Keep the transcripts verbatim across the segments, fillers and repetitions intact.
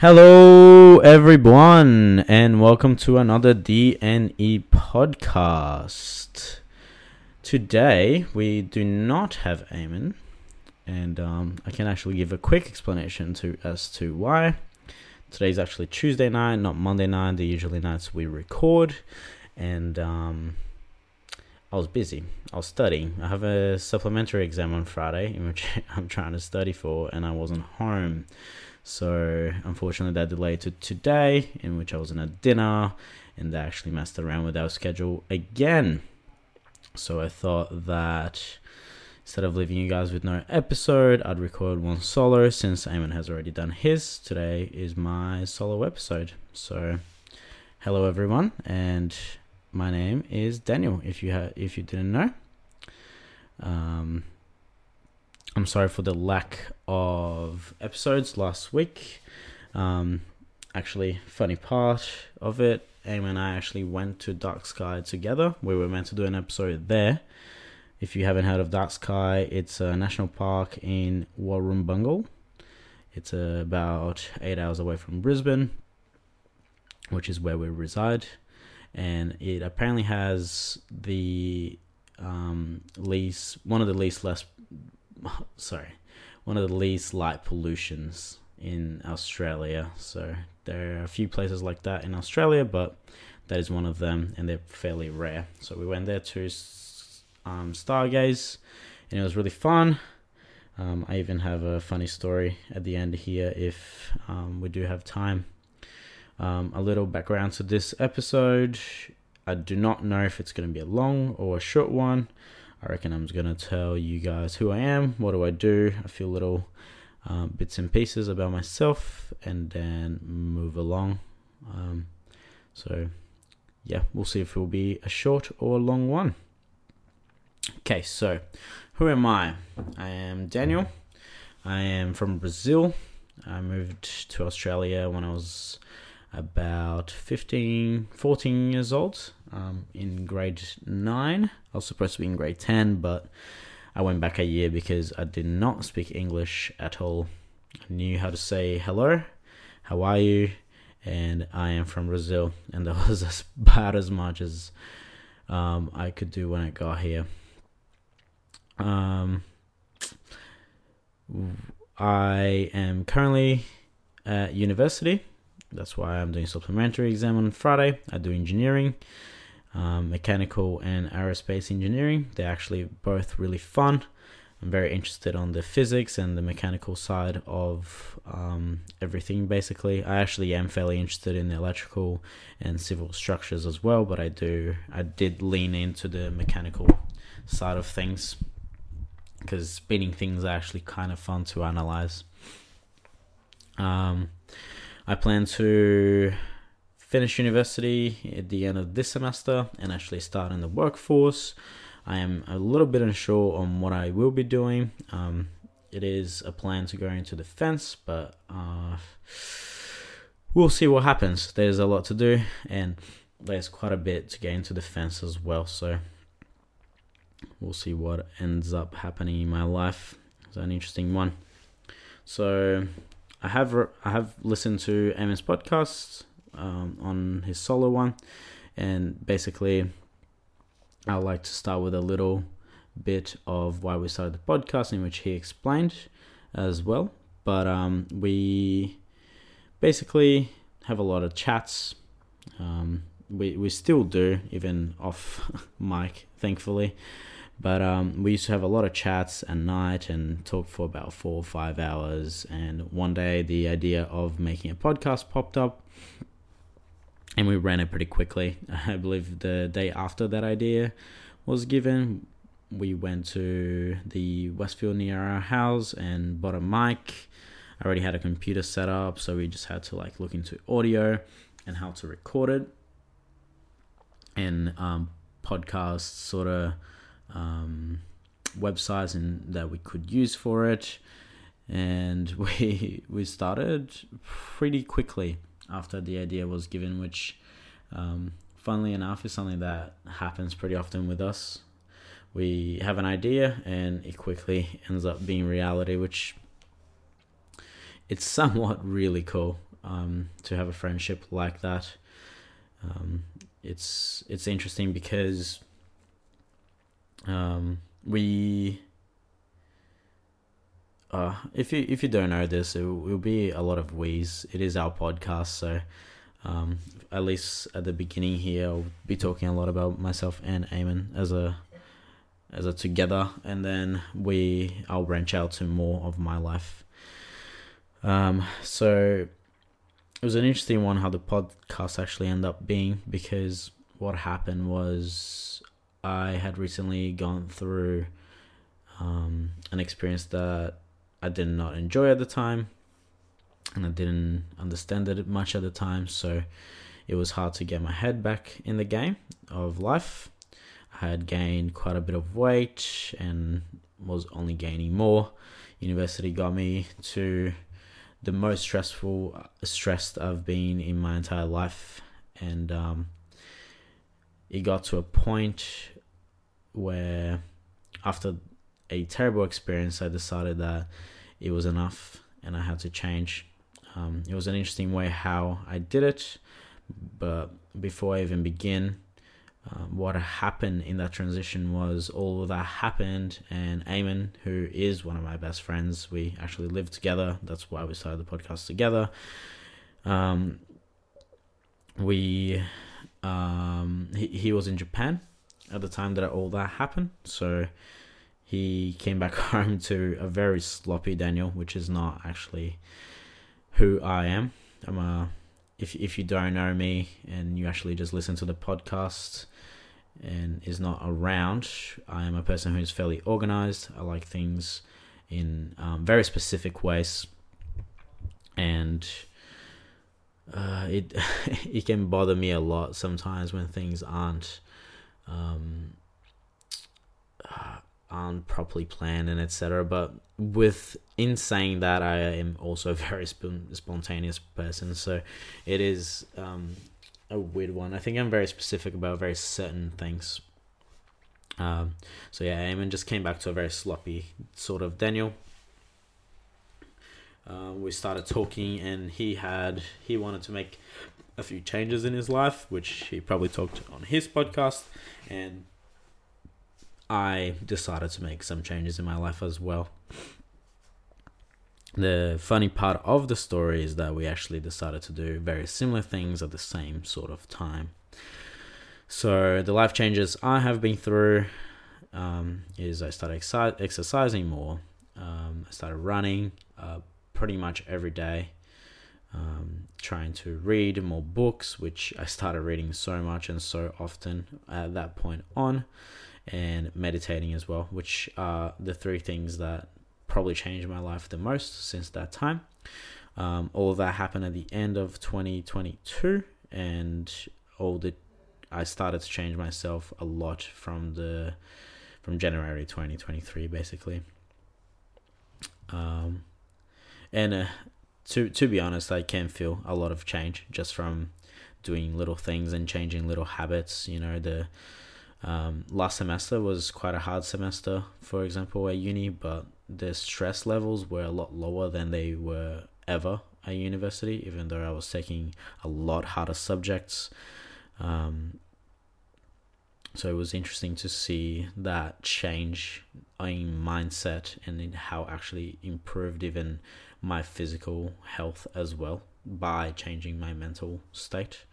Hello everyone and welcome to another D N E podcast. Today we do not have Eamon, and um, I can actually give a quick explanation to as to why. Today's actually Tuesday night, not Monday night. The usually nights we record, and um, I was busy. I was studying. I have a supplementary exam on Friday in which I'm trying to study for, and I wasn't home. So unfortunately that delayed to today, in which I was in a dinner and they actually messed around with our schedule again. So I thought that instead of leaving you guys with no episode, I'd record one solo since Eamon has already done his. Today is my solo episode. So hello everyone, and my name is Daniel, if you ha- if you didn't know. Um I'm sorry for the lack of episodes last week. Um, actually, funny part of it, Eamon and I actually went to Dark Sky together. We were meant to do an episode there. If you haven't heard of Dark Sky, it's a national park in Warrumbungle. It's uh, about eight hours away from Brisbane, which is where we reside. And it apparently has the um, least, one of the least less... sorry, one of the least light pollutions in Australia. So there are a few places like that in Australia, but that is one of them, and they're fairly rare. So we went there to um, stargaze, and it was really fun. Um, I even have a funny story at the end here if um, we do have time. Um, a little background to this episode. I do not know if it's going to be a long or a short one. I reckon I'm just going to tell you guys who I am, what do I do, a few little um, bits and pieces about myself, and then move along. Um, so, yeah, we'll see if it will be a short or a long one. Okay, so, who am I? I am Daniel. I am from Brazil. I moved to Australia when I was about fifteen, fourteen years old, um, in grade nine. I was supposed to be in grade ten, but I went back a year because I did not speak English at all. I knew how to say hello, how are you, and I am from Brazil, and that was as bad as much as um, I could do when I got here. Um, I am currently at university. That's why I'm doing supplementary exam on Friday. I do engineering, um, mechanical and aerospace engineering. They're actually both really fun. I'm very interested on the physics and the mechanical side of um, everything, basically. I actually am fairly interested in the electrical and civil structures as well, but I do I did lean into the mechanical side of things because spinning things are actually kind of fun to analyze. Um. I plan to finish university at the end of this semester and actually start in the workforce. I am a little bit unsure on what I will be doing. Um, it is a plan to go into defense, but uh, we'll see what happens. There's a lot to do, and there's quite a bit to get into defense as well. So we'll see what ends up happening in my life. It's an interesting one. So... I have re- I have listened to Eamon's podcast um, on his solo one, and basically I like to start with a little bit of why we started the podcast, in which he explained as well. But um, we basically have a lot of chats. Um, we we still do, even off mic, thankfully. But um, we used to have a lot of chats at night and talk for about four or five hours. And one day the idea of making a podcast popped up, and we ran it pretty quickly. I believe the day after that idea was given, we went to the Westfield near our house and bought a mic. I already had a computer set up, so we just had to like look into audio and how to record it. And um, podcasts sort of... um websites and that we could use for it, and we we started pretty quickly after the idea was given, which um funnily enough is something that happens pretty often with us. We have an idea and it quickly ends up being reality, which it's somewhat really cool. um, to have a friendship like that. Um, it's it's interesting because um, we. Uh, if you if you don't know this, it will be a lot of we's. It is our podcast, so um, at least at the beginning here, I'll be talking a lot about myself and Eamon as a as a together, and then we I'll branch out to more of my life. Um, so it was an interesting one how the podcast actually ended up being, because what happened was I had recently gone through um, an experience that I did not enjoy at the time, and I didn't understand it much at the time, so it was hard to get my head back in the game of life. I had gained quite a bit of weight and was only gaining more. University got me to the most stressful stressed I've been in my entire life, and um, it got to a point where after a terrible experience, I decided that it was enough and I had to change. Um, it was an interesting way how I did it, but before I even begin, um, what happened in that transition was all of that happened, and Eamon, who is one of my best friends, we actually live together, that's why we started the podcast together, um, we um, he, he was in Japan at the time that all that happened, so he came back home to a very sloppy Daniel, which is not actually who I am. I'm a, if if you don't know me and you actually just listen to the podcast and is not around, I am a person who is fairly organized. I like things in um, very specific ways, and uh, it it can bother me a lot sometimes when things aren't. Um, uh, aren't properly planned and etc. But with in saying that, I am also a very sp- spontaneous person, so it is um a weird one. I think I'm very specific about very certain things, um so yeah, Eamon just came back to a very sloppy sort of Daniel. Uh, we started talking, and he had he wanted to make a few changes in his life, which he probably talked on his podcast, and I decided to make some changes in my life as well. The funny part of the story is that we actually decided to do very similar things at the same sort of time. So the life changes I have been through um, is I started exi- exercising more. Um, I started running uh, pretty much every day. Um, trying to read more books, which I started reading so much and so often at that point on. And meditating as well, which are the three things that probably changed my life the most since that time. Um, all of that happened at the end of twenty twenty-two, and all the I started to change myself a lot from the from January twenty twenty-three, basically. Um, and uh, to to be honest, I can feel a lot of change just from doing little things and changing little habits. You know, the Um, last semester was quite a hard semester, for example, at uni, but the stress levels were a lot lower than they were ever at university, even though I was taking a lot harder subjects. Um, so it was interesting to see that change in mindset and in how actually improved even my physical health as well by changing my mental state.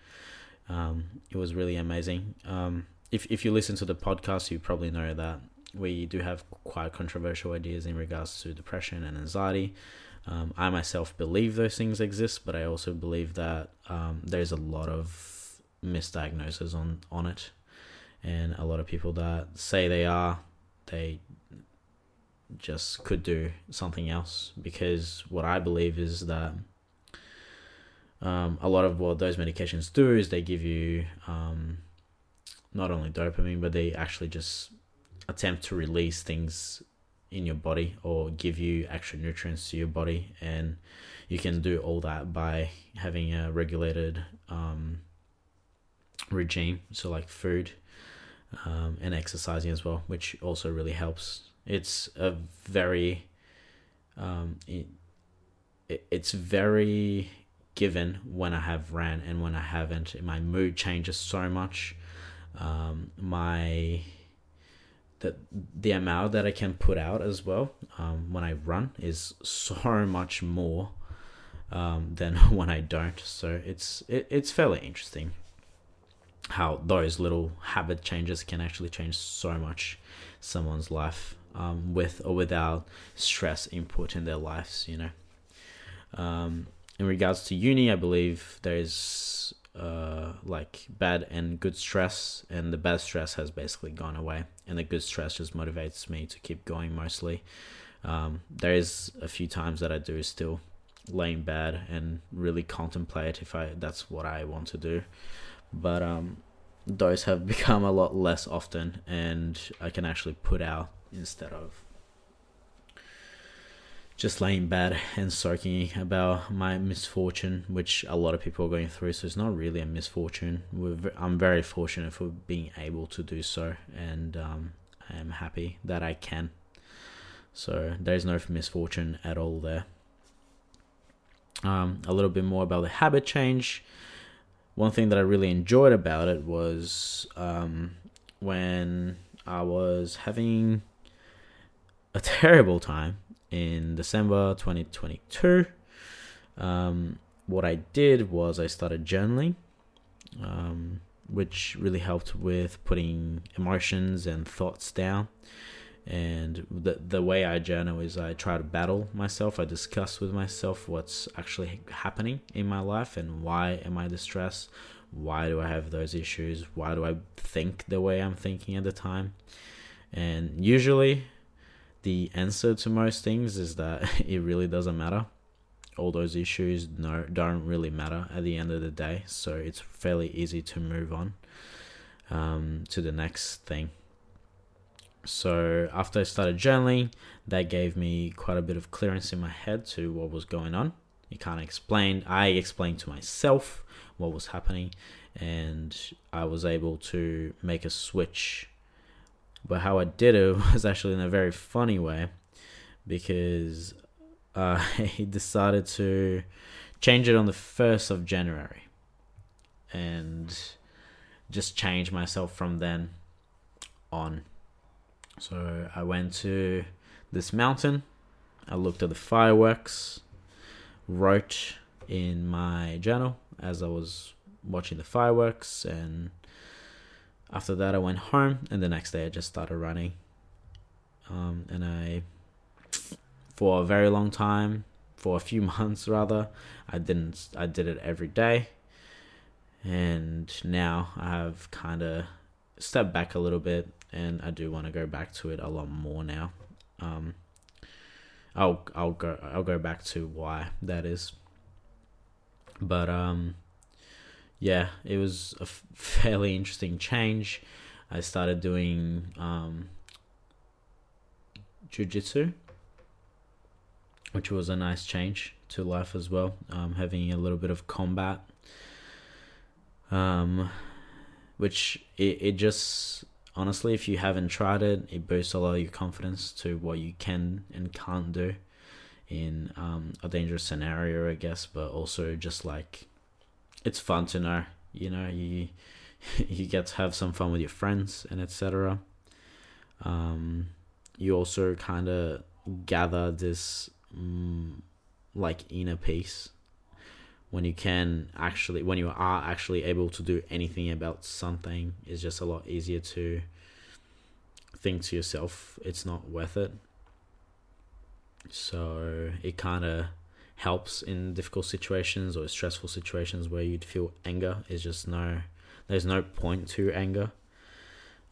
Um, it was really amazing. Um, If if you listen to the podcast, you probably know that we do have quite controversial ideas in regards to depression and anxiety. Um, I myself believe those things exist, but I also believe that um, there's a lot of misdiagnoses on, on it. And a lot of people that say they are, they just could do something else. Because what I believe is that um, a lot of what those medications do is they give you... Um, not only dopamine, but they actually just attempt to release things in your body or give you extra nutrients to your body. And you can do all that by having a regulated um, regime. So like food um, and exercising as well, which also really helps. It's a very, um, it, it's very given when I have ran and when I haven't. My mood changes so much. Um, my the, the amount that I can put out as well um, when I run is so much more um, than when I don't. So it's it, it's fairly interesting how those little habit changes can actually change so much someone's life, um, with or without stress input in their lives, you know. Um, in regards to uni, I believe there is uh, like bad and good stress, and the bad stress has basically gone away, and the good stress just motivates me to keep going mostly. Um, there is a few times that I do still lay in bed and really contemplate if I that's what I want to do, but um, those have become a lot less often, and I can actually put out instead of just laying in bed and soaking about my misfortune, which a lot of people are going through. So it's not really a misfortune. We're, I'm very fortunate for being able to do so, and um, I am happy that I can. So there's no misfortune at all there. Um, a little bit more about the habit change. One thing that I really enjoyed about it was um, when I was having a terrible time in December twenty twenty-two, um, what I did was I started journaling, um, which really helped with putting emotions and thoughts down. And the the way I journal is I try to battle myself. I discuss with myself what's actually happening in my life and why am I distressed? Why do I have those issues? Why do I think the way I'm thinking at the time? And usually the answer to most things is that it really doesn't matter. All those issues no, don't really matter at the end of the day. So it's fairly easy to move on um, to the next thing. So after I started journaling, that gave me quite a bit of clearance in my head to what was going on. You can't explain. I explained to myself what was happening, and I was able to make a switch. But how I did it was actually in a very funny way, because uh, I decided to change it on the first of January and just change myself from then on. So I went to this mountain, I looked at the fireworks, wrote in my journal as I was watching the fireworks, and after that I went home, and the next day I just started running. Um, and I, for a very long time, for a few months rather, I didn't, I did it every day. And now I have kind of stepped back a little bit, and I do want to go back to it a lot more now. Um, I'll I'll go I'll go back to why that is. But um, yeah, it was a f- fairly interesting change. I started doing um, jiu-jitsu, which was a nice change to life as well. Um, having a little bit of combat, um, which it it just. Honestly, if you haven't tried it, it boosts a lot of your confidence to what you can and can't do in um, a dangerous scenario, I guess. But also just like, it's fun to know, you know, you you get to have some fun with your friends and et cetera. Um, you also kind of gather this um, like inner peace when you can actually, when you are actually able to do anything about something. It's just a lot easier to think to yourself, it's not worth it. So it kind of helps in difficult situations or stressful situations where you'd feel anger. It's just no, there's no point to anger.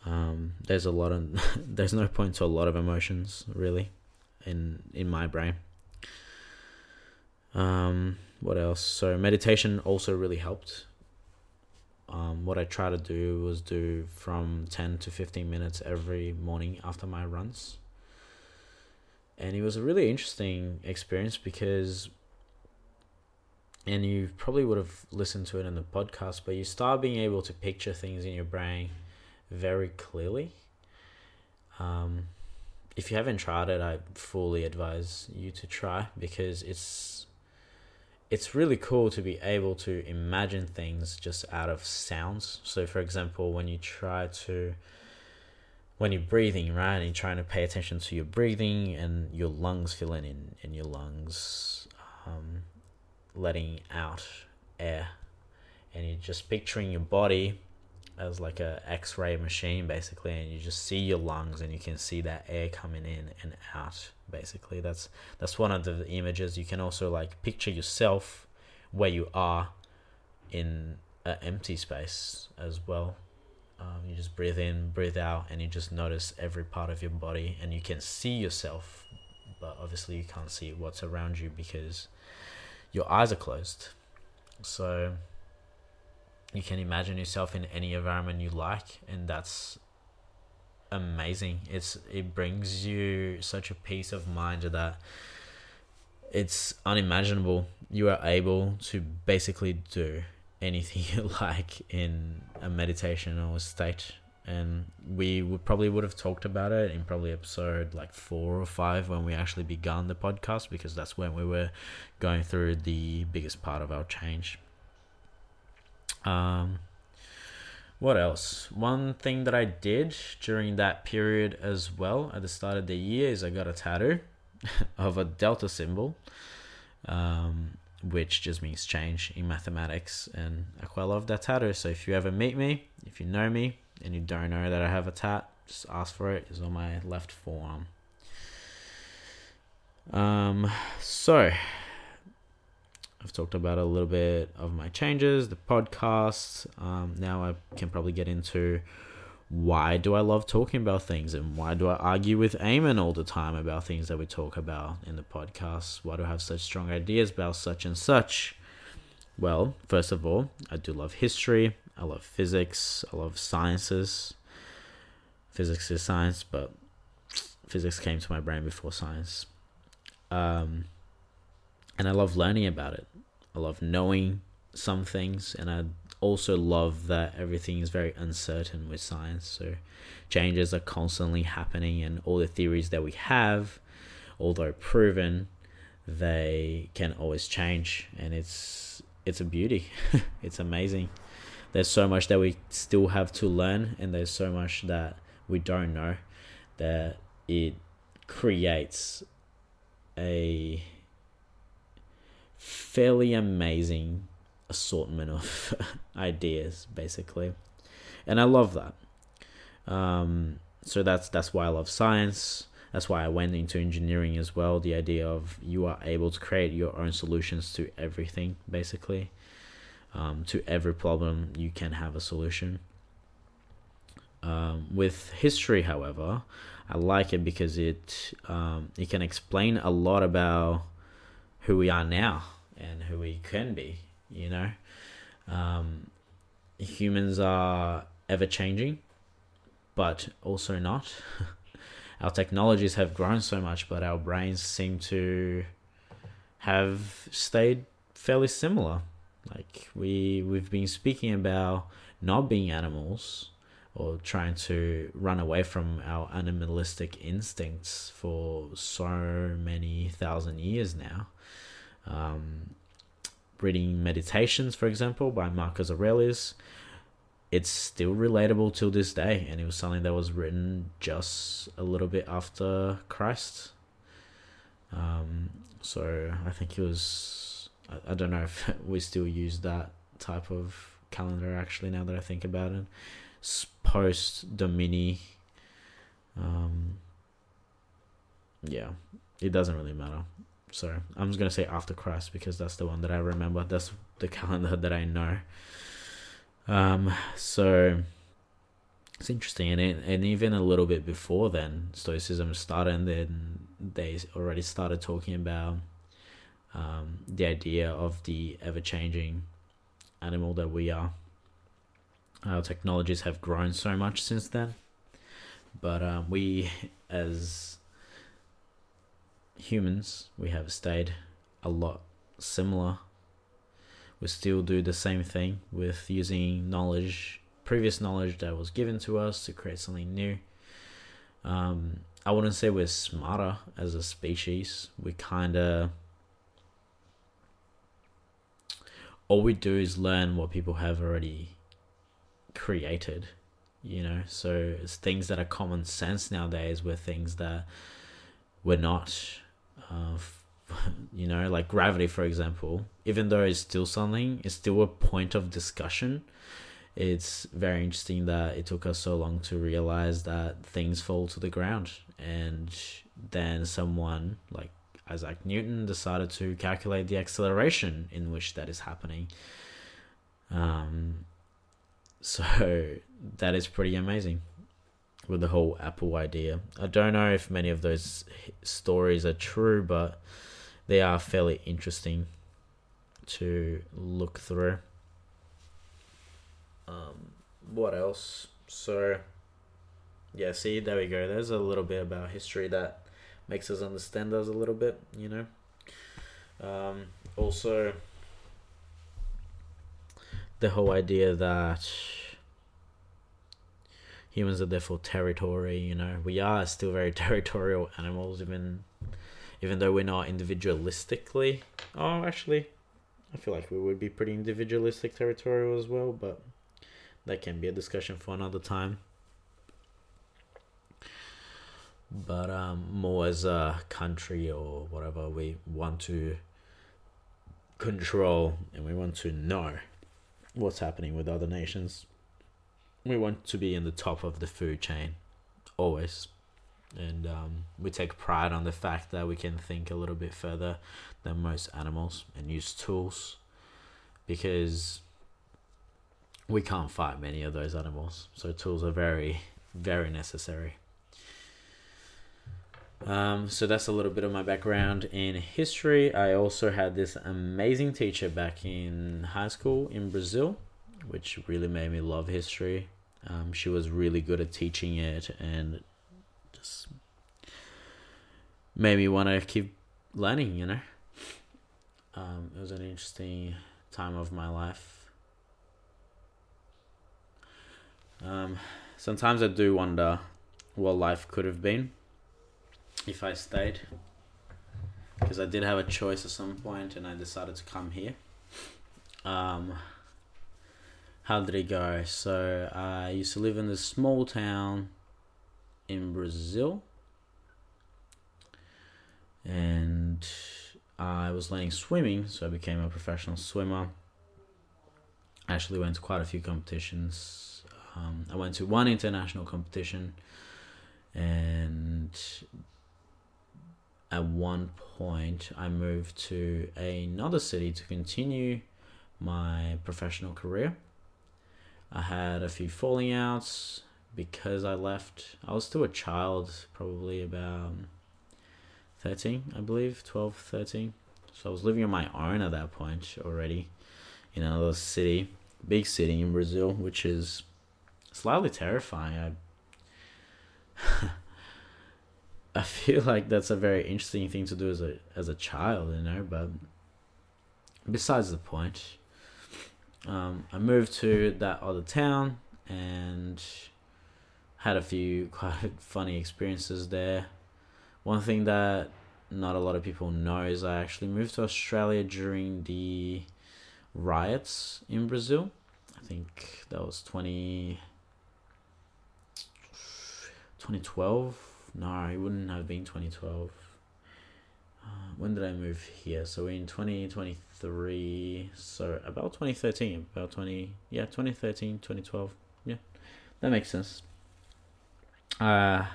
Um, there's a lot of, there's no point to a lot of emotions really in, in my brain. Um, what else? So meditation also really helped. Um, what I try to do was do from ten to fifteen minutes every morning after my runs. And it was a really interesting experience because, and you probably would have listened to it in the podcast, but you start being able to picture things in your brain very clearly. Um, if you haven't tried it, I fully advise you to try, because it's, it's really cool to be able to imagine things just out of sounds. So for example, when you try to, when you're breathing, right, and you're trying to pay attention to your breathing and your lungs filling in and your lungs um, letting out air, and you're just picturing your body as like a X-ray machine basically, and you just see your lungs and you can see that air coming in and out basically. That's that's one of the images. You can also like picture yourself where you are in an empty space as well. Um, you just breathe in, breathe out, and you just notice every part of your body, and you can see yourself, but obviously you can't see what's around you because your eyes are closed. So you can imagine yourself in any environment you like, and that's amazing. It's it brings you such a peace of mind that it's unimaginable. You are able to basically do anything you like in a meditational state, and we would probably would have talked about it in probably episode like four or five when we actually began the podcast, because that's when we were going through the biggest part of our change. Um, what else? One thing that I did during that period as well at the start of the year is I got a tattoo of a delta symbol, um, which just means change in mathematics, and I quite love that tattoo. So if you ever meet me, if you know me and you don't know that I have a tat, just ask for it. It's on my left forearm. Um, so I've talked about a little bit of my changes, the podcast. Um, now I can probably get into why do I love talking about things, and why do I argue with Eamon all the time about things that we talk about in the podcast? Why do I have such strong ideas about such and such? Well, first of all, I do love history. I love physics. I love sciences. Physics is science, but physics came to my brain before science. Um... And I love learning about it. I love knowing some things. And I also love that everything is very uncertain with science. So changes are constantly happening. And all the theories that we have, although proven, they can always change. And it's it's a beauty. It's amazing. There's so much that we still have to learn. And there's so much that we don't know, that it creates a fairly amazing assortment of ideas basically, and I love that. Um so that's that's why I love science. That's why I went into engineering as well, the idea of you are able to create your own solutions to everything basically. Um to every problem you can have a solution. Um with history, however, I like it because it um it can explain a lot about who we are now and who we can be, you know. Um, humans are ever-changing, but also not. Our technologies have grown so much, but our brains seem to have stayed fairly similar. Like, we, we've been speaking about not being animals or trying to run away from our animalistic instincts for so many thousand years now. Um, reading Meditations, for example, by Marcus Aurelius, it's still relatable till this day, and it was something that was written just a little bit after Christ. Um, so I think it was, I, I don't know if we still use that type of calendar actually, now that I think about it, post Domini. Um, yeah, it doesn't really matter. So I'm just going to say after Christ because that's the one that I remember. That's the calendar that I know. Um, so it's interesting. And, it, and even a little bit before then, Stoicism started, and then they already started talking about um, the idea of the ever-changing animal that we are. Our technologies have grown so much since then. But um, we, as humans, we have stayed a lot similar. We still do the same thing with using knowledge, previous knowledge that was given to us to create something new. Um, I wouldn't say we're smarter as a species. We kind of all we do is learn what people have already created, you know. So it's things that are common sense nowadays were things that were not, uh, you know, like gravity, for example. Even though it's still something, it's still a point of discussion. It's very interesting that it took us so long to realize that things fall to the ground, and then someone like Isaac Newton decided to calculate the acceleration in which that is happening. Um, so that is pretty amazing with the whole Apple idea. I don't know if many of those stories are true, but they are fairly interesting to look through. Um, what else? So, yeah, see, there we go. There's a little bit about history that makes us understand us a little bit, you know. Um, also, the whole idea that humans are therefore territory, you know. We are still very territorial animals, even, even though we're not individualistically. Oh, actually, I feel like we would be pretty individualistic territorial as well, but that can be a discussion for another time. But um, more as a country or whatever, we want to control and we want to know what's happening with other nations. We want to be in the top of the food chain, always. And um, we take pride on the fact that we can think a little bit further than most animals and use tools, because we can't fight many of those animals. So tools are very, very necessary. Um, so that's a little bit of my background in history. I also had this amazing teacher back in high school in Brazil, which really made me love history. Um, she was really good at teaching it and just made me want to keep learning, you know. Um, it was an interesting time of my life. Um, sometimes I do wonder what life could have been if I stayed, because I did have a choice at some point and I decided to come here. Um, how did it go? So I used to live in this small town in Brazil, and I was learning swimming, so I became a professional swimmer. I actually went to quite a few competitions. Um, I went to one international competition, and at one point, I moved to another city to continue my professional career. I had a few falling outs because I left. I was still a child, probably about thirteen, I believe, twelve, thirteen. So I was living on my own at that point already in another city, big city in Brazil, which is slightly terrifying. I... I feel like that's a very interesting thing to do as a as a child, you know, but besides the point, um, I moved to that other town and had a few quite funny experiences there. One thing that not a lot of people know is I actually moved to Australia during the riots in Brazil. I think that was twenty twelve. No, it wouldn't have been twenty twelve. Uh, when did I move here? So we're in twenty twenty-three. So about twenty thirteen. About twenty... Yeah, twenty thirteen, twenty twelve. Yeah, that makes sense. Uh,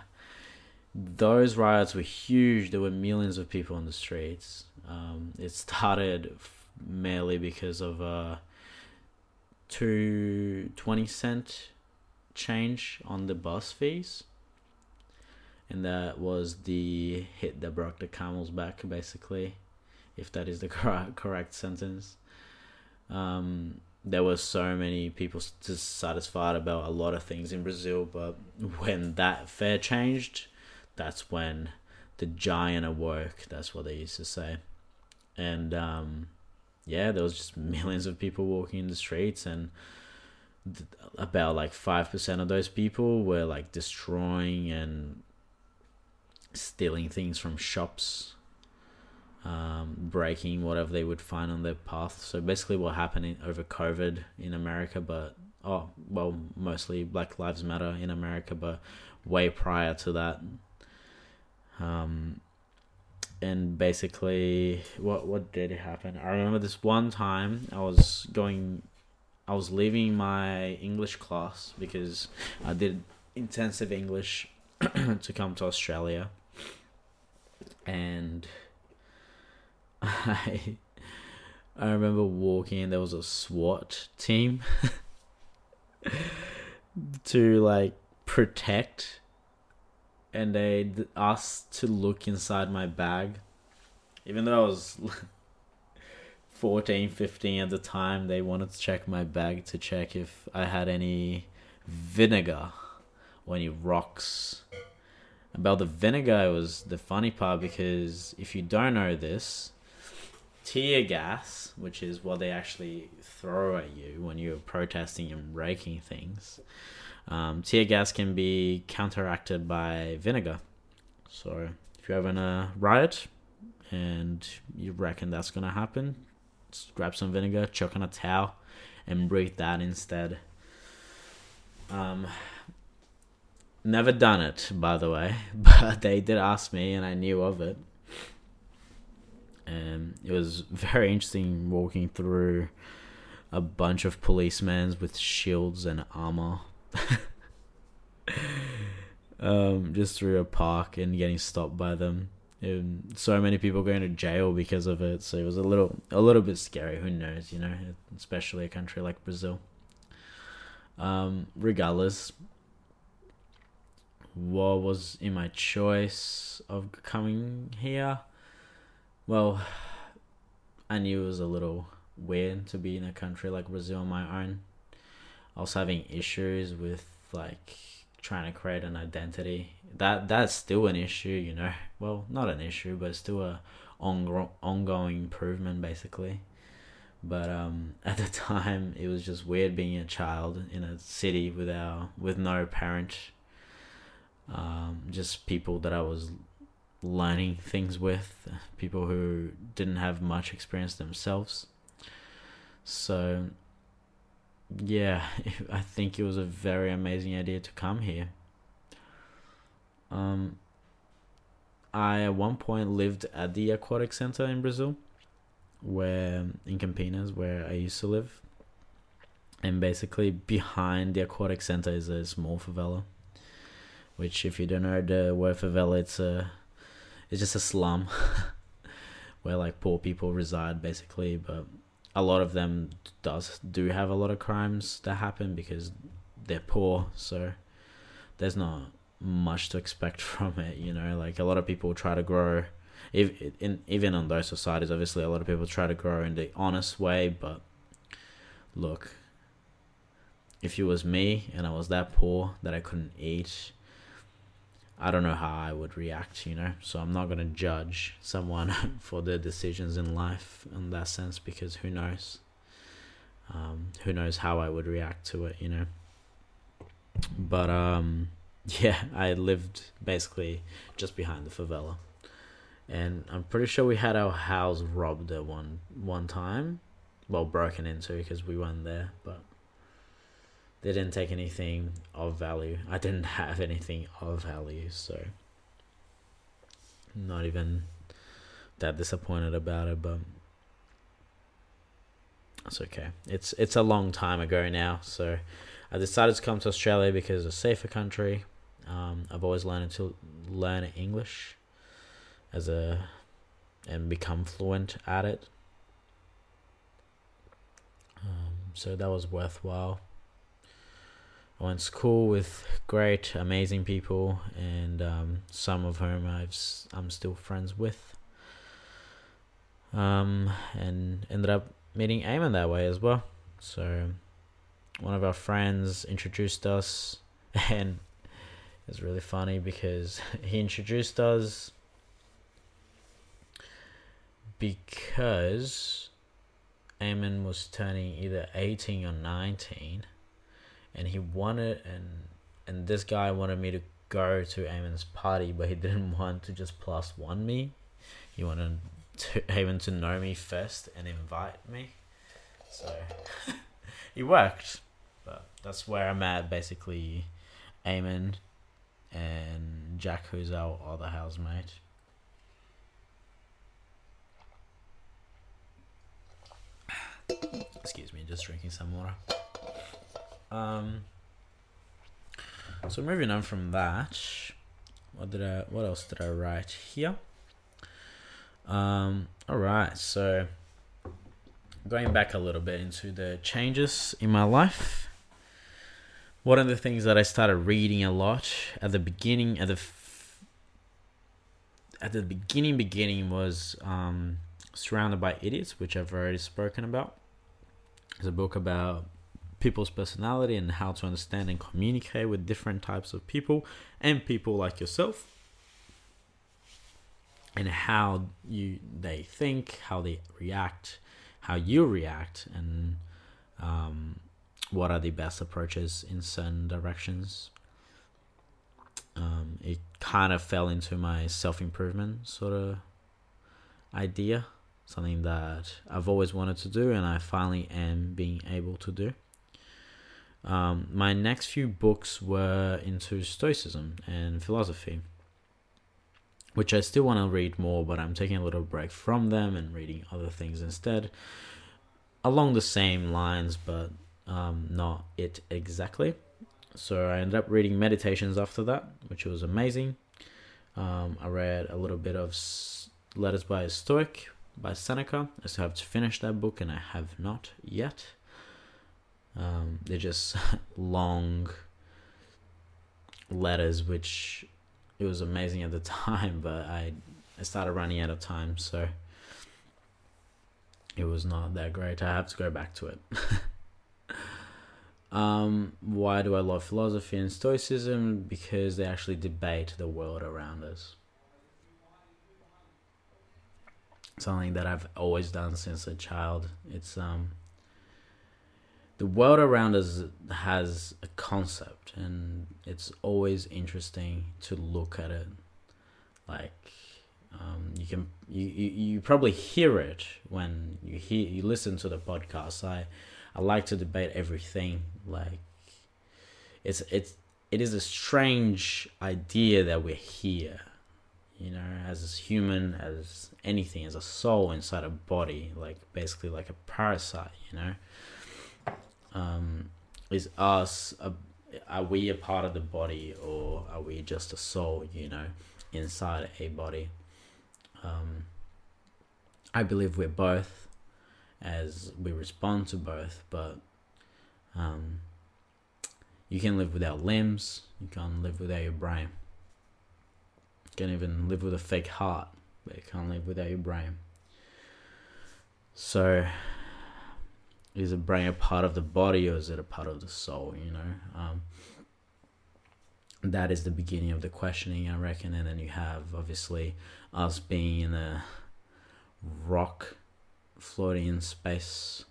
those riots were huge. There were millions of people on the streets. Um, it started merely because of a two twenty cent change on the bus fees. And that was the hit that broke the camel's back, basically, if that is the cor- correct sentence. Um, there were so many people dissatisfied about a lot of things in Brazil, but when that fare changed, that's when the giant awoke. That's what they used to say. And um, yeah, there was just millions of people walking in the streets, and th- about like five percent of those people were like destroying and stealing things from shops, um, breaking whatever they would find on their path. So basically what happened in, over COVID in America, but oh, well, mostly Black Lives Matter in America, but way prior to that. Um, and basically what, what did happen? I remember this one time I was going, I was leaving my English class because I did intensive English to come to Australia, and I I remember walking and there was a SWAT team to like protect, and they asked to look inside my bag, even though I was fourteen, fifteen at the time. They wanted to check my bag to check if I had any vinegar or any rocks. About the vinegar was the funny part, because if you don't know this, tear gas, which is what they actually throw at you when you're protesting and raking things, um, tear gas can be counteracted by vinegar. So if you're having a riot and you reckon that's going to happen, just grab some vinegar, chuck on a towel, and breathe that instead. Um... Never done it, by the way, but they did ask me and I knew of it. And it was very interesting walking through a bunch of policemen with shields and armor. um, just through a park and getting stopped by them. And so many people going to jail because of it. So it was a little, a little bit scary. Who knows, you know, especially a country like Brazil. Um, regardless... What was in my choice of coming here? Well, I knew it was a little weird to be in a country like Brazil on my own. I was having issues with like trying to create an identity. That that's still an issue, you know. Well, not an issue, but it's still a on- ongoing improvement, basically. But um, at the time, it was just weird being a child in a city with our with no parent. Um, just people that I was learning things with, people who didn't have much experience themselves. So, yeah, I think it was a very amazing idea to come here. Um, I at one point lived at the aquatic center in Brazil, where in Campinas, where I used to live, and basically behind the aquatic center is a small favela. Which, if you don't know the word favela, it's a, it's just a slum where like poor people reside basically. But a lot of them does do have a lot of crimes that happen because they're poor. So there's not much to expect from it, you know. Like a lot of people try to grow, if in even on those societies, obviously a lot of people try to grow in the honest way. But look, if it was me and I was that poor that I couldn't eat, I don't know how I would react, you know. So I'm not going to judge someone for their decisions in life in that sense, because who knows? Um, who knows how I would react to it, you know. But, um, yeah, I lived basically just behind the favela. And I'm pretty sure we had our house robbed at one, one time. Well, broken into because we weren't there, but... they didn't take anything of value. I didn't have anything of value, so not even that disappointed about it, but it's okay. It's it's a long time ago now, so I decided to come to Australia because it's a safer country. Um, I've always learned to learn English as a and become fluent at it. Um, so that was worthwhile. I went to school with great, amazing people, and um, some of whom I've, I'm still friends with. Um, and ended up meeting Eamon that way as well. So one of our friends introduced us, and it was really funny because he introduced us because Eamon was turning either eighteen or nineteen. And he wanted, and and this guy wanted me to go to Eamon's party, but he didn't want to just plus one me. He wanted to Eamon to know me first and invite me. So it worked. But that's where I'm at, basically. Eamon and Jack, who's our other housemate. Excuse me, just drinking some water. Um. So moving on from that, what did I? What else did I write here? Um. All right. So going back a little bit into the changes in my life. One of the things that I started reading a lot at the beginning, at the f- at the beginning, beginning was um, Surrounded by Idiots, which I've already spoken about. It's a book about people's personality and how to understand and communicate with different types of people and people like yourself, and how you they think, how they react, how you react, and um, what are the best approaches in certain directions. Um, it kind of fell into my self-improvement sort of idea, something that I've always wanted to do, and I finally am being able to do. Um, my next few books were into Stoicism and philosophy, which I still want to read more, but I'm taking a little break from them and reading other things instead, along the same lines, but Um, not it exactly. So I ended up reading Meditations after that, which was amazing. Um, I read a little bit of S- Letters by a Stoic by Seneca. I still have to finish that book, and I have not yet. Um, they're just long letters, which it was amazing at the time, but I, I started running out of time, so it was not that great. I have to go back to it. Um, why do I love philosophy and Stoicism? Because they actually debate the world around us. Something that I've always done since a child. It's um, the world around us has a concept, and it's always interesting to look at it. Like um, you can you, you you probably hear it when you hear you listen to the podcast. I. I like to debate everything. Like, it's it's it is a strange idea that we're here, you know, as a human, as anything, as a soul inside a body, like basically like a parasite, you know. Um, is us a, are we a part of the body, or are we just a soul, you know, inside a body? Um, I believe we're both, as we respond to both, but um, you can live without limbs, you can't live without your brain. You can't even live with a fake heart, but you can't live without your brain. So, is a brain a part of the body, or is it a part of the soul, you know? Um, that is the beginning of the questioning, I reckon, and then you have, obviously, us being in a rock floating in space,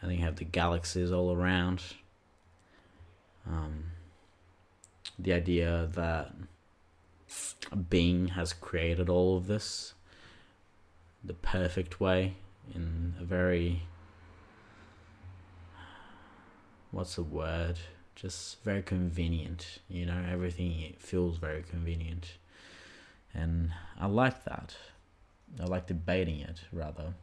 and then you have the galaxies all around. Um, the idea that a being has created all of this the perfect way, in a very, what's the word, just very convenient, you know, everything it feels very convenient, and I like that. I like debating it, rather.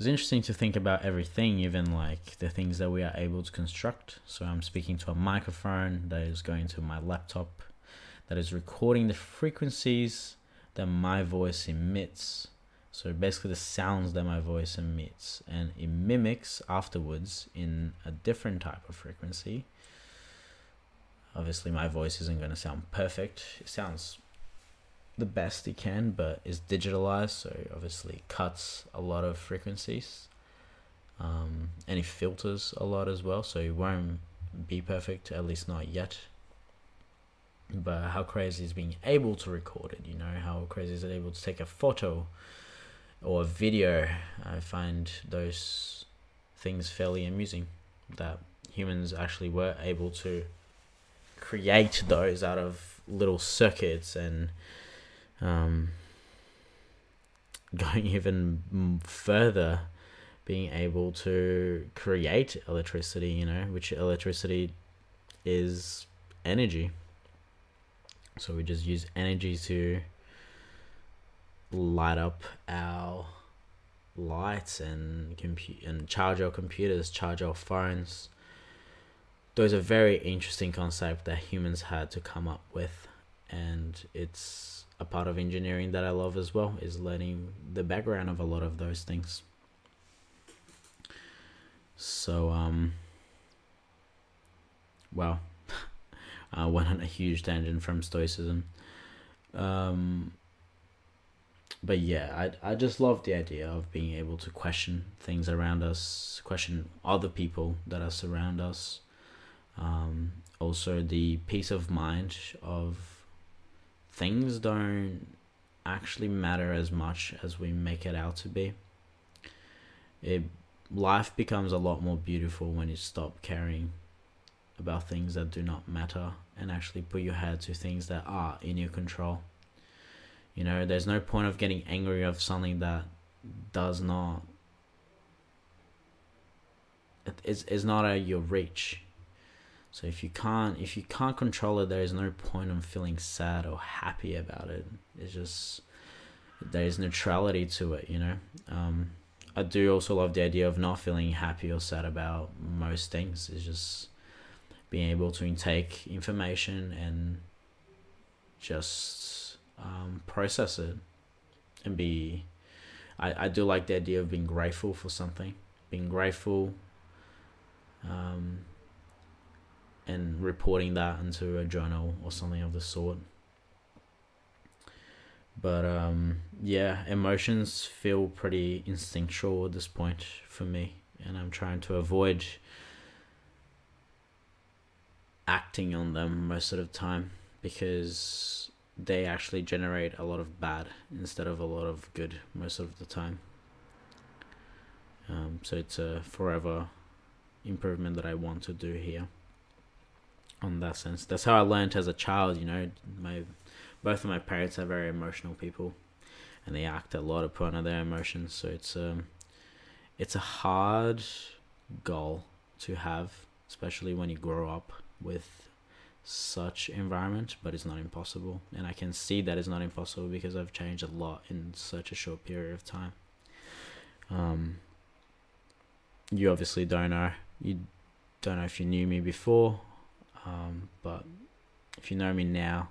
It's interesting to think about everything, even like the things that we are able to construct. So I'm speaking to a microphone that is going to my laptop, that is recording the frequencies that my voice emits. So basically the sounds that my voice emits, and it mimics afterwards in a different type of frequency. Obviously my voice isn't going to sound perfect. It sounds the best it can, but it's digitalized, so obviously cuts a lot of frequencies, um, and it filters a lot as well, so it won't be perfect, at least not yet. But how crazy is being able to record it, you know? How crazy is it able to take a photo or a video? I find those things fairly amusing, that humans actually were able to create those out of little circuits and Um, going even further, being able to create electricity, you know, which electricity is energy. So we just use energy to light up our lights and compute and charge our computers, charge our phones. Those are very interesting concepts that humans had to come up with, and it's a part of engineering that I love as well, is learning the background of a lot of those things. So um well, I went on a huge tangent from Stoicism, um but yeah, I, I just love the idea of being able to question things around us, question other people that are surround us. Um, also the peace of mind of things don't actually matter as much as we make it out to be. It, life becomes a lot more beautiful when you stop caring about things that do not matter and actually put your head to things that are in your control. You know, there's no point of getting angry of something that does not, it's, it's not out of your reach. So if you can't, if you can't control it, there is no point in feeling sad or happy about it. It's just, there is neutrality to it, you know. Um, I do also love the idea of not feeling happy or sad about most things. It's just being able to intake information and just um, process it and be, I, I do like the idea of being grateful for something, being grateful, um, and reporting that into a journal or something of the sort. But um, yeah, emotions feel pretty instinctual at this point for me, and I'm trying to avoid acting on them most of the time, because they actually generate a lot of bad instead of a lot of good most of the time. Um, so it's a forever improvement that I want to do here. On that sense, that's how I learned as a child. You know, my both of my parents are very emotional people, and they act a lot upon their emotions. So it's um, it's a hard goal to have, especially when you grow up with such environment. But it's not impossible, and I can see that it's not impossible because I've changed a lot in such a short period of time. Um, you obviously don't know. You don't know if you knew me before. Um, but if you know me now,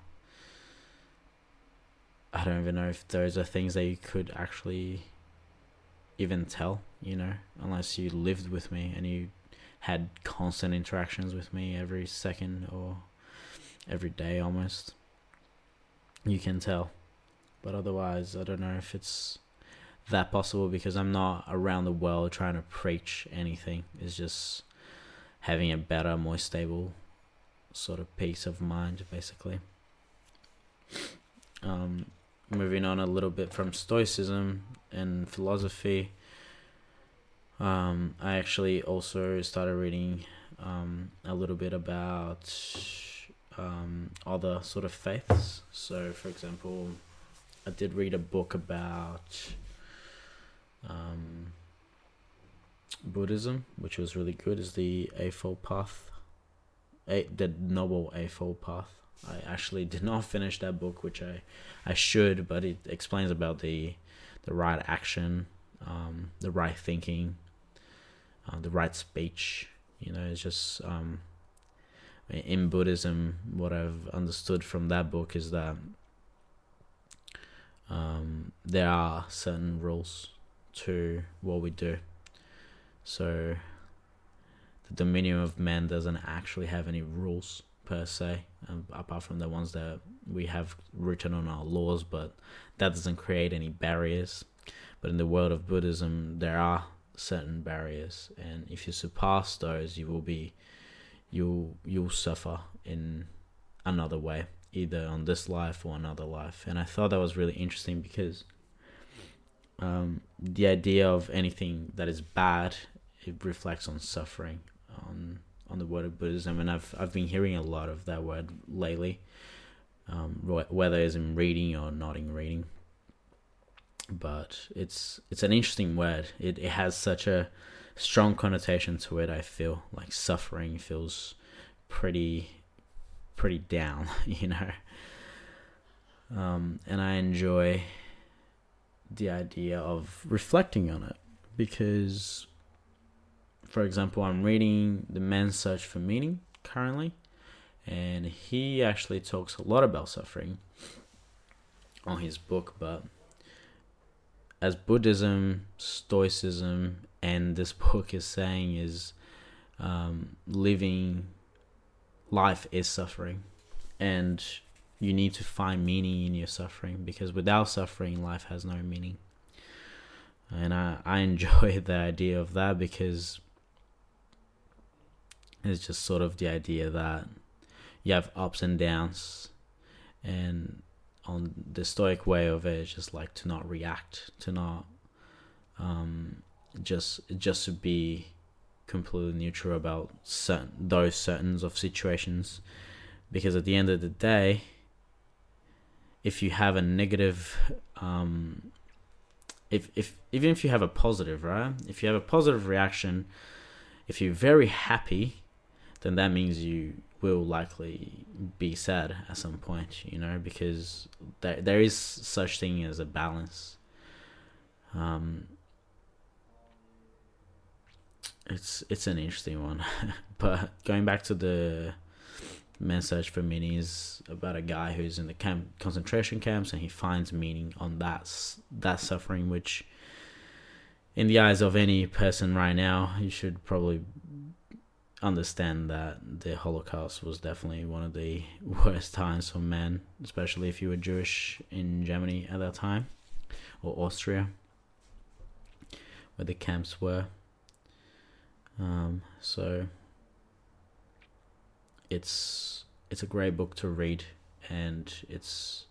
I don't even know if those are things that you could actually even tell, you know, unless you lived with me and you had constant interactions with me every second or every day almost. You can tell. But otherwise, I don't know if it's that possible, because I'm not around the world trying to preach anything. It's just having a better, more stable sort of peace of mind, basically. Um, moving on a little bit from Stoicism and philosophy, um, I actually also started reading um, a little bit about um, other sort of faiths. So, for example, I did read a book about um, Buddhism, which was really good. It's the Eightfold Path. Eight, the novel Eightfold Path. I actually did not finish that book, which I, I should, but it explains about the, the right action, um, the right thinking, uh, the right speech. You know, it's just um, in Buddhism, what I've understood from that book is that um, there are certain rules to what we do. So the dominion of man doesn't actually have any rules per se, um, apart from the ones that we have written on our laws, but that doesn't create any barriers. But in the world of Buddhism, there are certain barriers, and if you surpass those, you will be, you'll, you'll suffer in another way, either on this life or another life. And I thought that was really interesting, because um, the idea of anything that is bad, it reflects on suffering, on on the word of Buddhism. And I've I've been hearing a lot of that word lately, um, whether it's in reading or not in reading. but it's it's an interesting word. It it has such a strong connotation to it. I feel like suffering feels pretty pretty down, you know. Um, and I enjoy the idea of reflecting on it because, for example, I'm reading The Man's Search for Meaning currently, and he actually talks a lot about suffering on his book. But as Buddhism, Stoicism, and this book is saying is um, living life is suffering, and you need to find meaning in your suffering, because without suffering, life has no meaning. And I, I enjoy the idea of that, because it's just sort of the idea that you have ups and downs, and on the Stoic way of it, it's just like to not react, to not um, just just to be completely neutral about certain, those certain of situations, because at the end of the day, if you have a negative, um, if, if even if you have a positive, right? If you have a positive reaction, if you're very happy, then that means you will likely be sad at some point, you know, because there there is such thing as a balance. Um, it's it's an interesting one, but going back to the Man's Search for Meaning is about a guy who's in the camp, concentration camps, and he finds meaning on that that suffering, which in the eyes of any person right now, you should probably understand that the Holocaust was definitely one of the worst times for men, especially if you were Jewish in Germany at that time, or Austria, where the camps were. Um, so it's it's a great book to read, and it's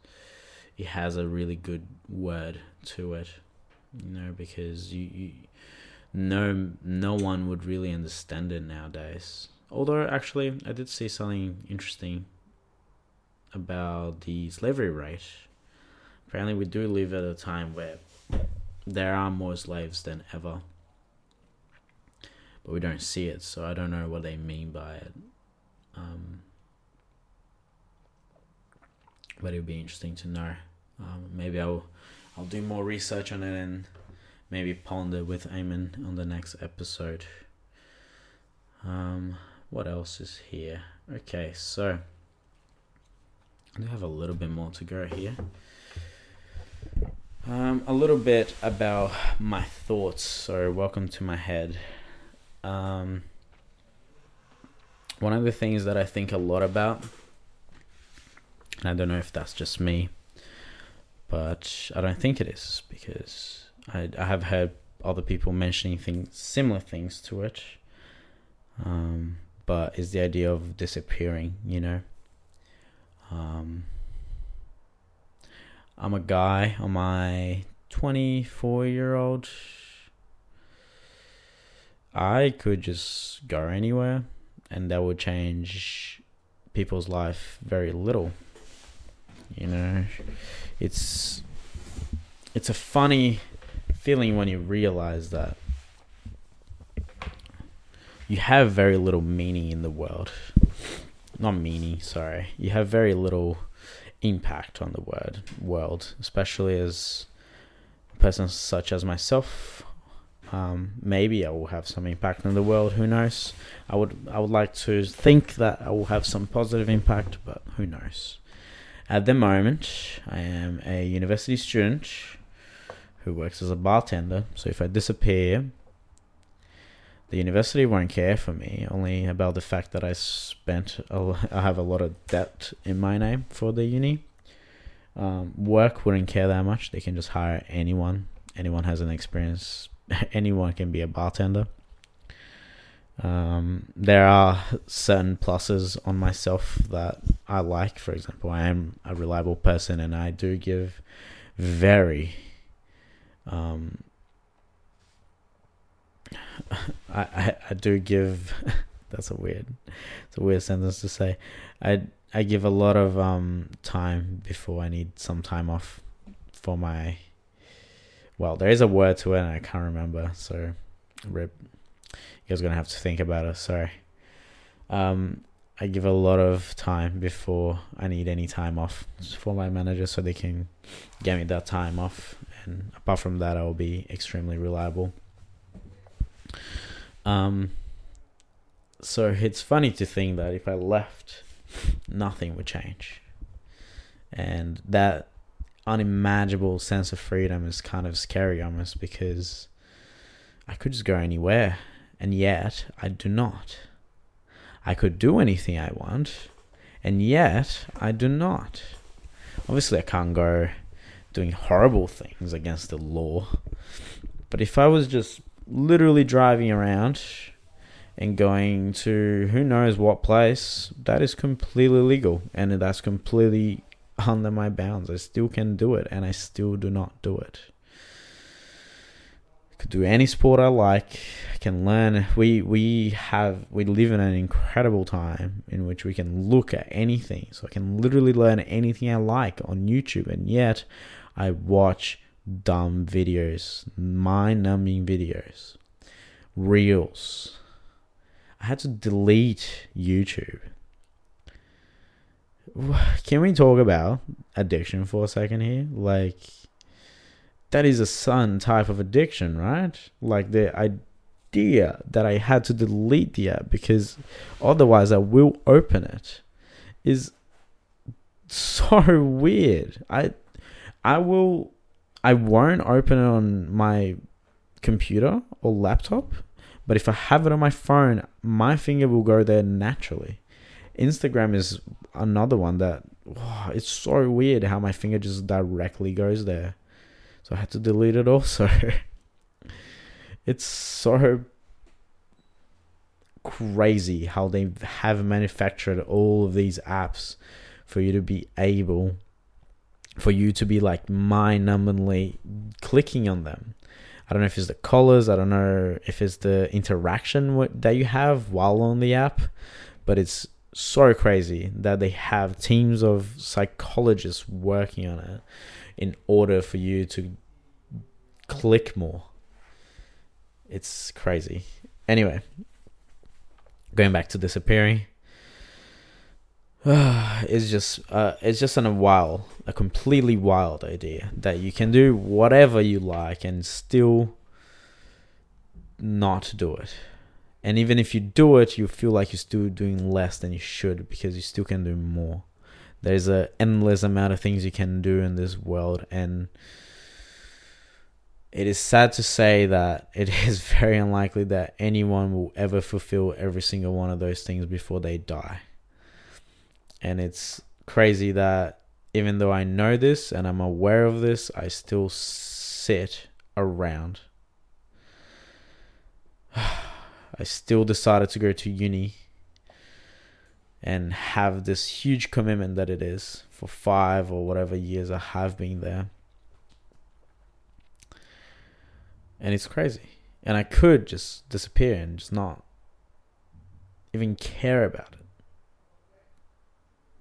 it has a really good word to it, you know, because you, you no no one would really understand it nowadays. Although actually I did see something interesting about the slavery rate. Apparently we do live at a time where there are more slaves than ever, but we don't see it, so I don't know what they mean by it. Um, but it would be interesting to know. Um, maybe I'll I'll do more research on it and maybe ponder with Eamon on the next episode. Um, what else is here? Okay, so I do have a little bit more to go here. Um, a little bit about my thoughts. So welcome to my head. Um. One of the things that I think a lot about, and I don't know if that's just me, but I don't think it is, because I, I have heard other people mentioning things, similar things to it, um, but is the idea of disappearing, you know. Um, I'm a guy on my twenty-four-year-old. I could just go anywhere, and that would change people's life very little. You know, it's it's a funny feeling when you realize that you have very little meaning in the world. Not meaning, sorry. You have very little impact on the word world, especially as a person such as myself. Um, maybe I will have some impact on the world, who knows. I would I would like to think that I will have some positive impact, but who knows. At the moment, I am a university student who works as a bartender, so if I disappear, the university won't care for me, only about the fact that I spent a, I have a lot of debt in my name for the uni. Um, work wouldn't care that much. They can just hire anyone. Anyone has an experience. Anyone can be a bartender. Um, there are certain pluses on myself that I like. For example, I am a reliable person, and I do give very... Um, I, I, I do give... that's a weird... It's a weird sentence to say. I, I give a lot of um, time before I need some time off for my... well, there is a word to it and I can't remember, so rip. You guys are gonna have to think about it, sorry. Um, I give a lot of time before I need any time off for my manager so they can get me that time off. And apart from that, I'll be extremely reliable. Um, so it's funny to think that if I left, nothing would change. And that unimaginable sense of freedom is kind of scary almost, because I could just go anywhere. And yet I do not. I could do anything I want, and yet I do not. Obviously, I can't go doing horrible things against the law. But if I was just literally driving around and going to who knows what place, that is completely legal, and that's completely under my bounds. I still can do it, and I still do not do it. Could do any sport I like. I can learn. We we have we live in an incredible time in which we can look at anything. So I can literally learn anything I like on YouTube, and yet I watch dumb videos, mind-numbing videos, reels. I had to delete YouTube. Can we talk about addiction for a second here? Like, that is a sun type of addiction, right? Like the idea that I had to delete the app because otherwise I will open it is so weird. I, I will, I won't open it on my computer or laptop, but if I have it on my phone, my finger will go there naturally. Instagram is another one that, oh, it's so weird how my finger just directly goes there. So I had to delete it also. It's so crazy how they have manufactured all of these apps for you to be able, for you to be like mind-numbingly clicking on them. I don't know if it's the colors, I don't know if it's the interaction that you have while on the app, but it's so crazy that they have teams of psychologists working on it in order for you to click more. It's crazy. Anyway, going back to disappearing, uh, it's just uh, it's just an, a wild, a completely wild idea that you can do whatever you like and still not do it. And even if you do it, you feel like you're still doing less than you should because you still can do more. There's an endless amount of things you can do in this world, and it is sad to say that it is very unlikely that anyone will ever fulfill every single one of those things before they die. And it's crazy that even though I know this and I'm aware of this, I still sit around. I still decided to go to uni and have this huge commitment that it is for five or whatever years I have been there. And it's crazy. And I could just disappear and just not even care about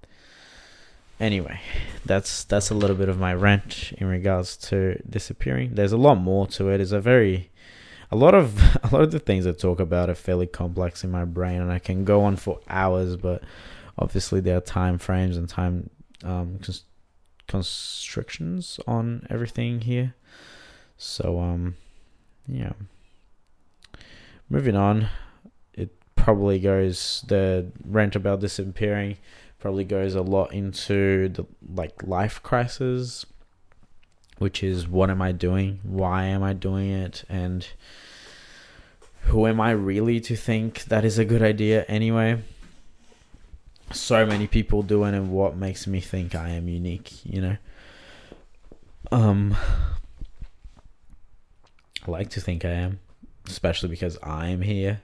it. Anyway, that's that's a little bit of my rant in regards to disappearing. There's a lot more to it. It's a very... A lot of a lot of the things I talk about are fairly complex in my brain, and I can go on for hours. But obviously, there are time frames and time um, cons- constrictions on everything here. So, um, yeah. Moving on, it probably goes the rant about disappearing probably goes a lot into the like life crisis, which is what am I doing? Why am I doing it? And who am I really to think that is a good idea anyway? So many people do it, and what makes me think I am unique, you know? Um, I like to think I am, especially because I am here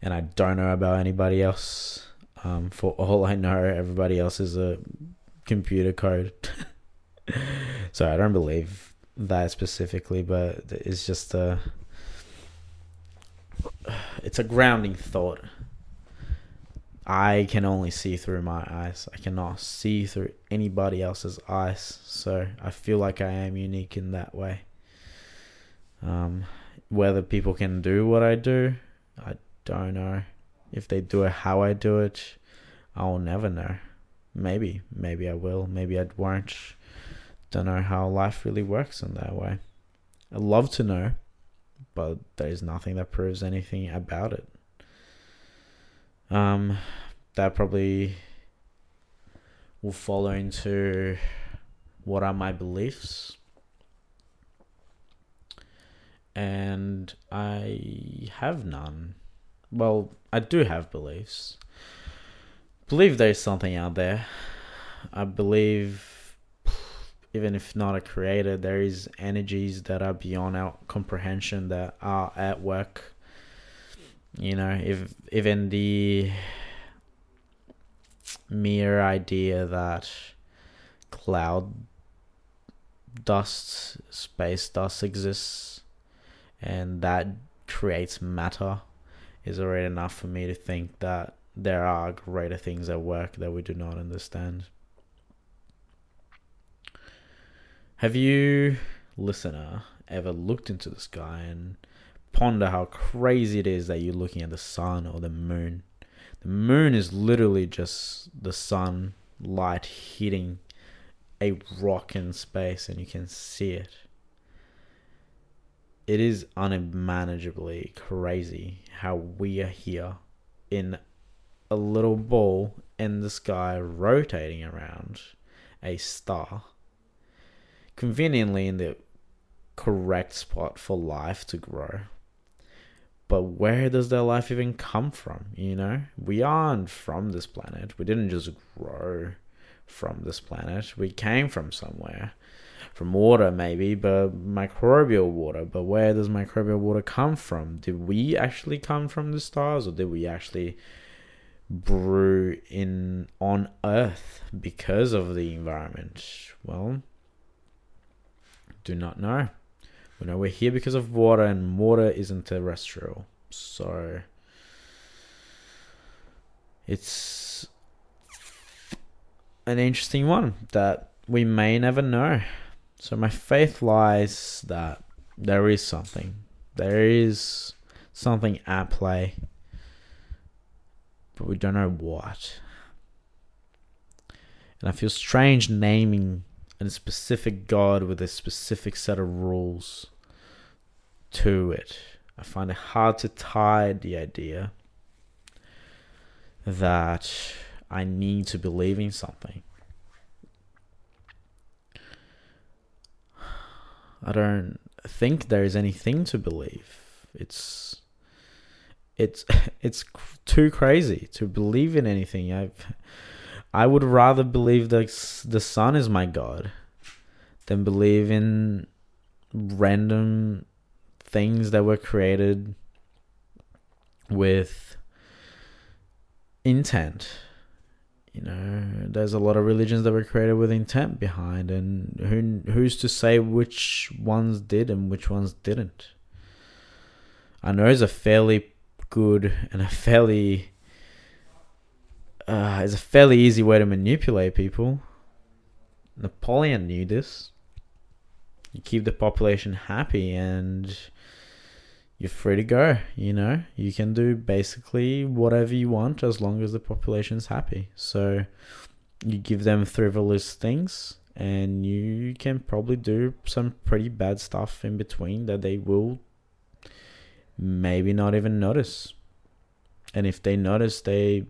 and I don't know about anybody else. Um, for all I know, everybody else is a computer code. So I don't believe that specifically, but it's just a, it's a grounding thought. I can only see through my eyes. I cannot see through anybody else's eyes. So I feel like I am unique in that way. Um, whether people can do what I do, I don't know. If they do it how I do it, I'll never know. Maybe. Maybe I will. Maybe I won't. Don't know how life really works in that way. I'd love to know, but there's nothing that proves anything about it. Um, that probably will follow into what are my beliefs. And I have none. Well, I do have beliefs. Believe there's something out there. I believe, even if not a creator, there is energies that are beyond our comprehension that are at work. You know, if even the mere idea that cloud dust, space dust exists, and that creates matter, is already enough for me to think that there are greater things at work that we do not understand. Have you, listener, ever looked into the sky and ponder how crazy it is that you're looking at the sun or the moon? The moon is literally just the sunlight hitting a rock in space and you can see it. It is unimaginably crazy how we are here in a little ball in the sky rotating around a star, conveniently in the correct spot for life to grow. But where does their life even come from? You know, we aren't from this planet. We didn't just grow from this planet. We came from somewhere. From water, maybe, but microbial water. But where does microbial water come from? Did we actually come from the stars, or did we actually brew in on Earth because of the environment? Well, do not know. We know we're here because of water, and water isn't terrestrial. So it's an interesting one that we may never know. So my faith lies that there is something. There is something at play. But we don't know what. And I feel strange naming a specific God with a specific set of rules to it. I find it hard to tie the idea that I need to believe in something. I don't think there is anything to believe. It's it's it's too crazy to believe in anything. I I would rather believe that the sun is my God than believe in random things that were created with intent. You know, there's a lot of religions that were created with intent behind, and who who's to say which ones did and which ones didn't? I know it's a fairly good and a fairly uh, it's a fairly easy way to manipulate people. Napoleon knew this. You keep the population happy, and you're free to go, you know. You can do basically whatever you want as long as the population's happy. So you give them frivolous things, and you can probably do some pretty bad stuff in between that they will maybe not even notice. And if they notice, they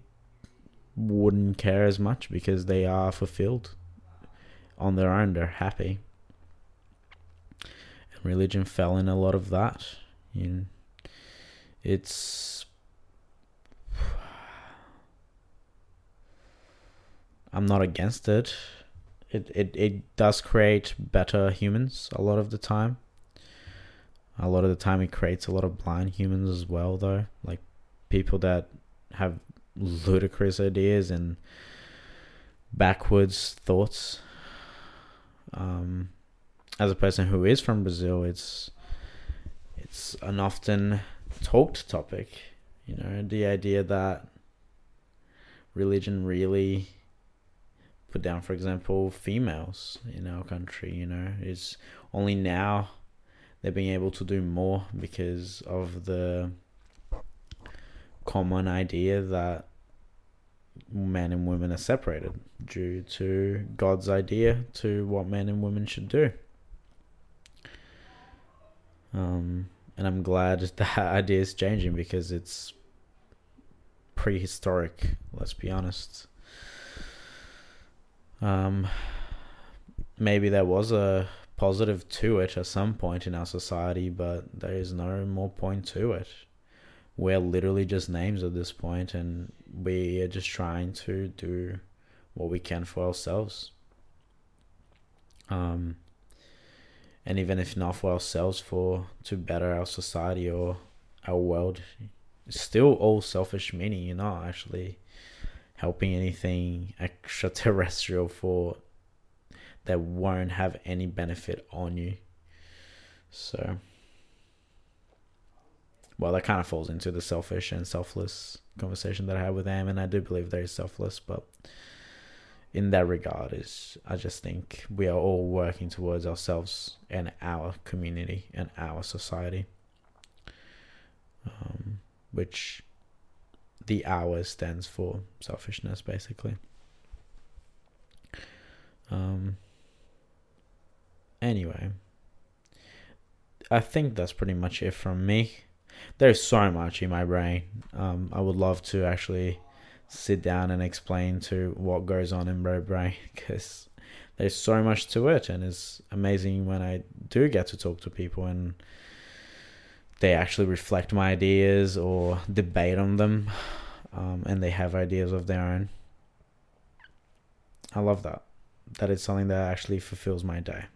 wouldn't care as much because they are fulfilled on their own. They're happy. And religion fell in a lot of that. In it's I'm not against it. It, it it does create better humans a lot of the time. A lot of the time it creates a lot of blind humans as well, though, like people that have ludicrous ideas and backwards thoughts. Um, as a person who is from Brazil, it's It's an often talked topic, you know, the idea that religion really put down, for example, females in our country. You know, it's only now they're being able to do more because of the common idea that men and women are separated due to God's idea to what men and women should do. Um, and I'm glad that idea is changing because it's prehistoric, let's be honest. Um, maybe there was a positive to it at some point in our society, but there is no more point to it. We're literally just names at this point, and we are just trying to do what we can for ourselves. Um, and even if not for ourselves, for to better our society or our world, it's still all selfish meaning. You're not actually helping anything extraterrestrial for that won't have any benefit on you. So... well, that kind of falls into the selfish and selfless conversation that I had with Eamon, and I do believe they're selfless, but in that regard, is I just think we are all working towards ourselves and our community and our society, um, which the hour stands for selfishness, basically. Um. Anyway, I think that's pretty much it from me. There's so much in my brain. Um, I would love to actually sit down and explain to what goes on in my brain, because there's so much to it, and it's amazing when I do get to talk to people and they actually reflect my ideas or debate on them, um, and they have ideas of their own. I love that. That is something that actually fulfills my day.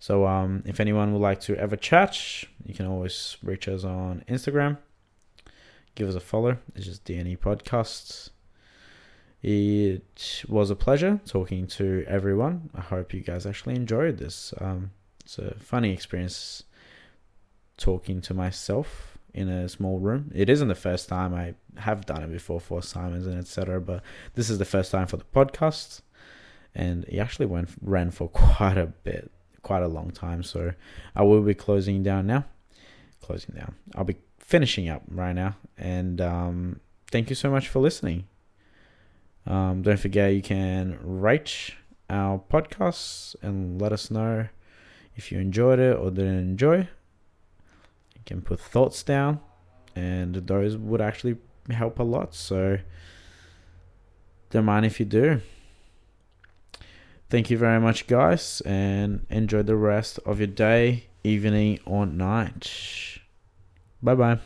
So um, if anyone would like to ever chat, you can always reach us on Instagram. Give us a follow. It's just D and E Podcasts. It was a pleasure talking to everyone. I hope you guys actually enjoyed this. Um, it's a funny experience talking to myself in a small room. It isn't the first time. I have done it before for Simons and et cetera, but this is the first time for the podcast. And it actually went ran for quite a bit. Quite a long time, so I will be closing down now. Closing down. I'll be finishing up right now, and um, thank you so much for listening. Um, don't forget you can rate our podcasts and let us know if you enjoyed it or didn't enjoy. You can put thoughts down, and those would actually help a lot, so don't mind if you do. Thank you very much, guys, and enjoy the rest of your day, evening, or night. Bye-bye.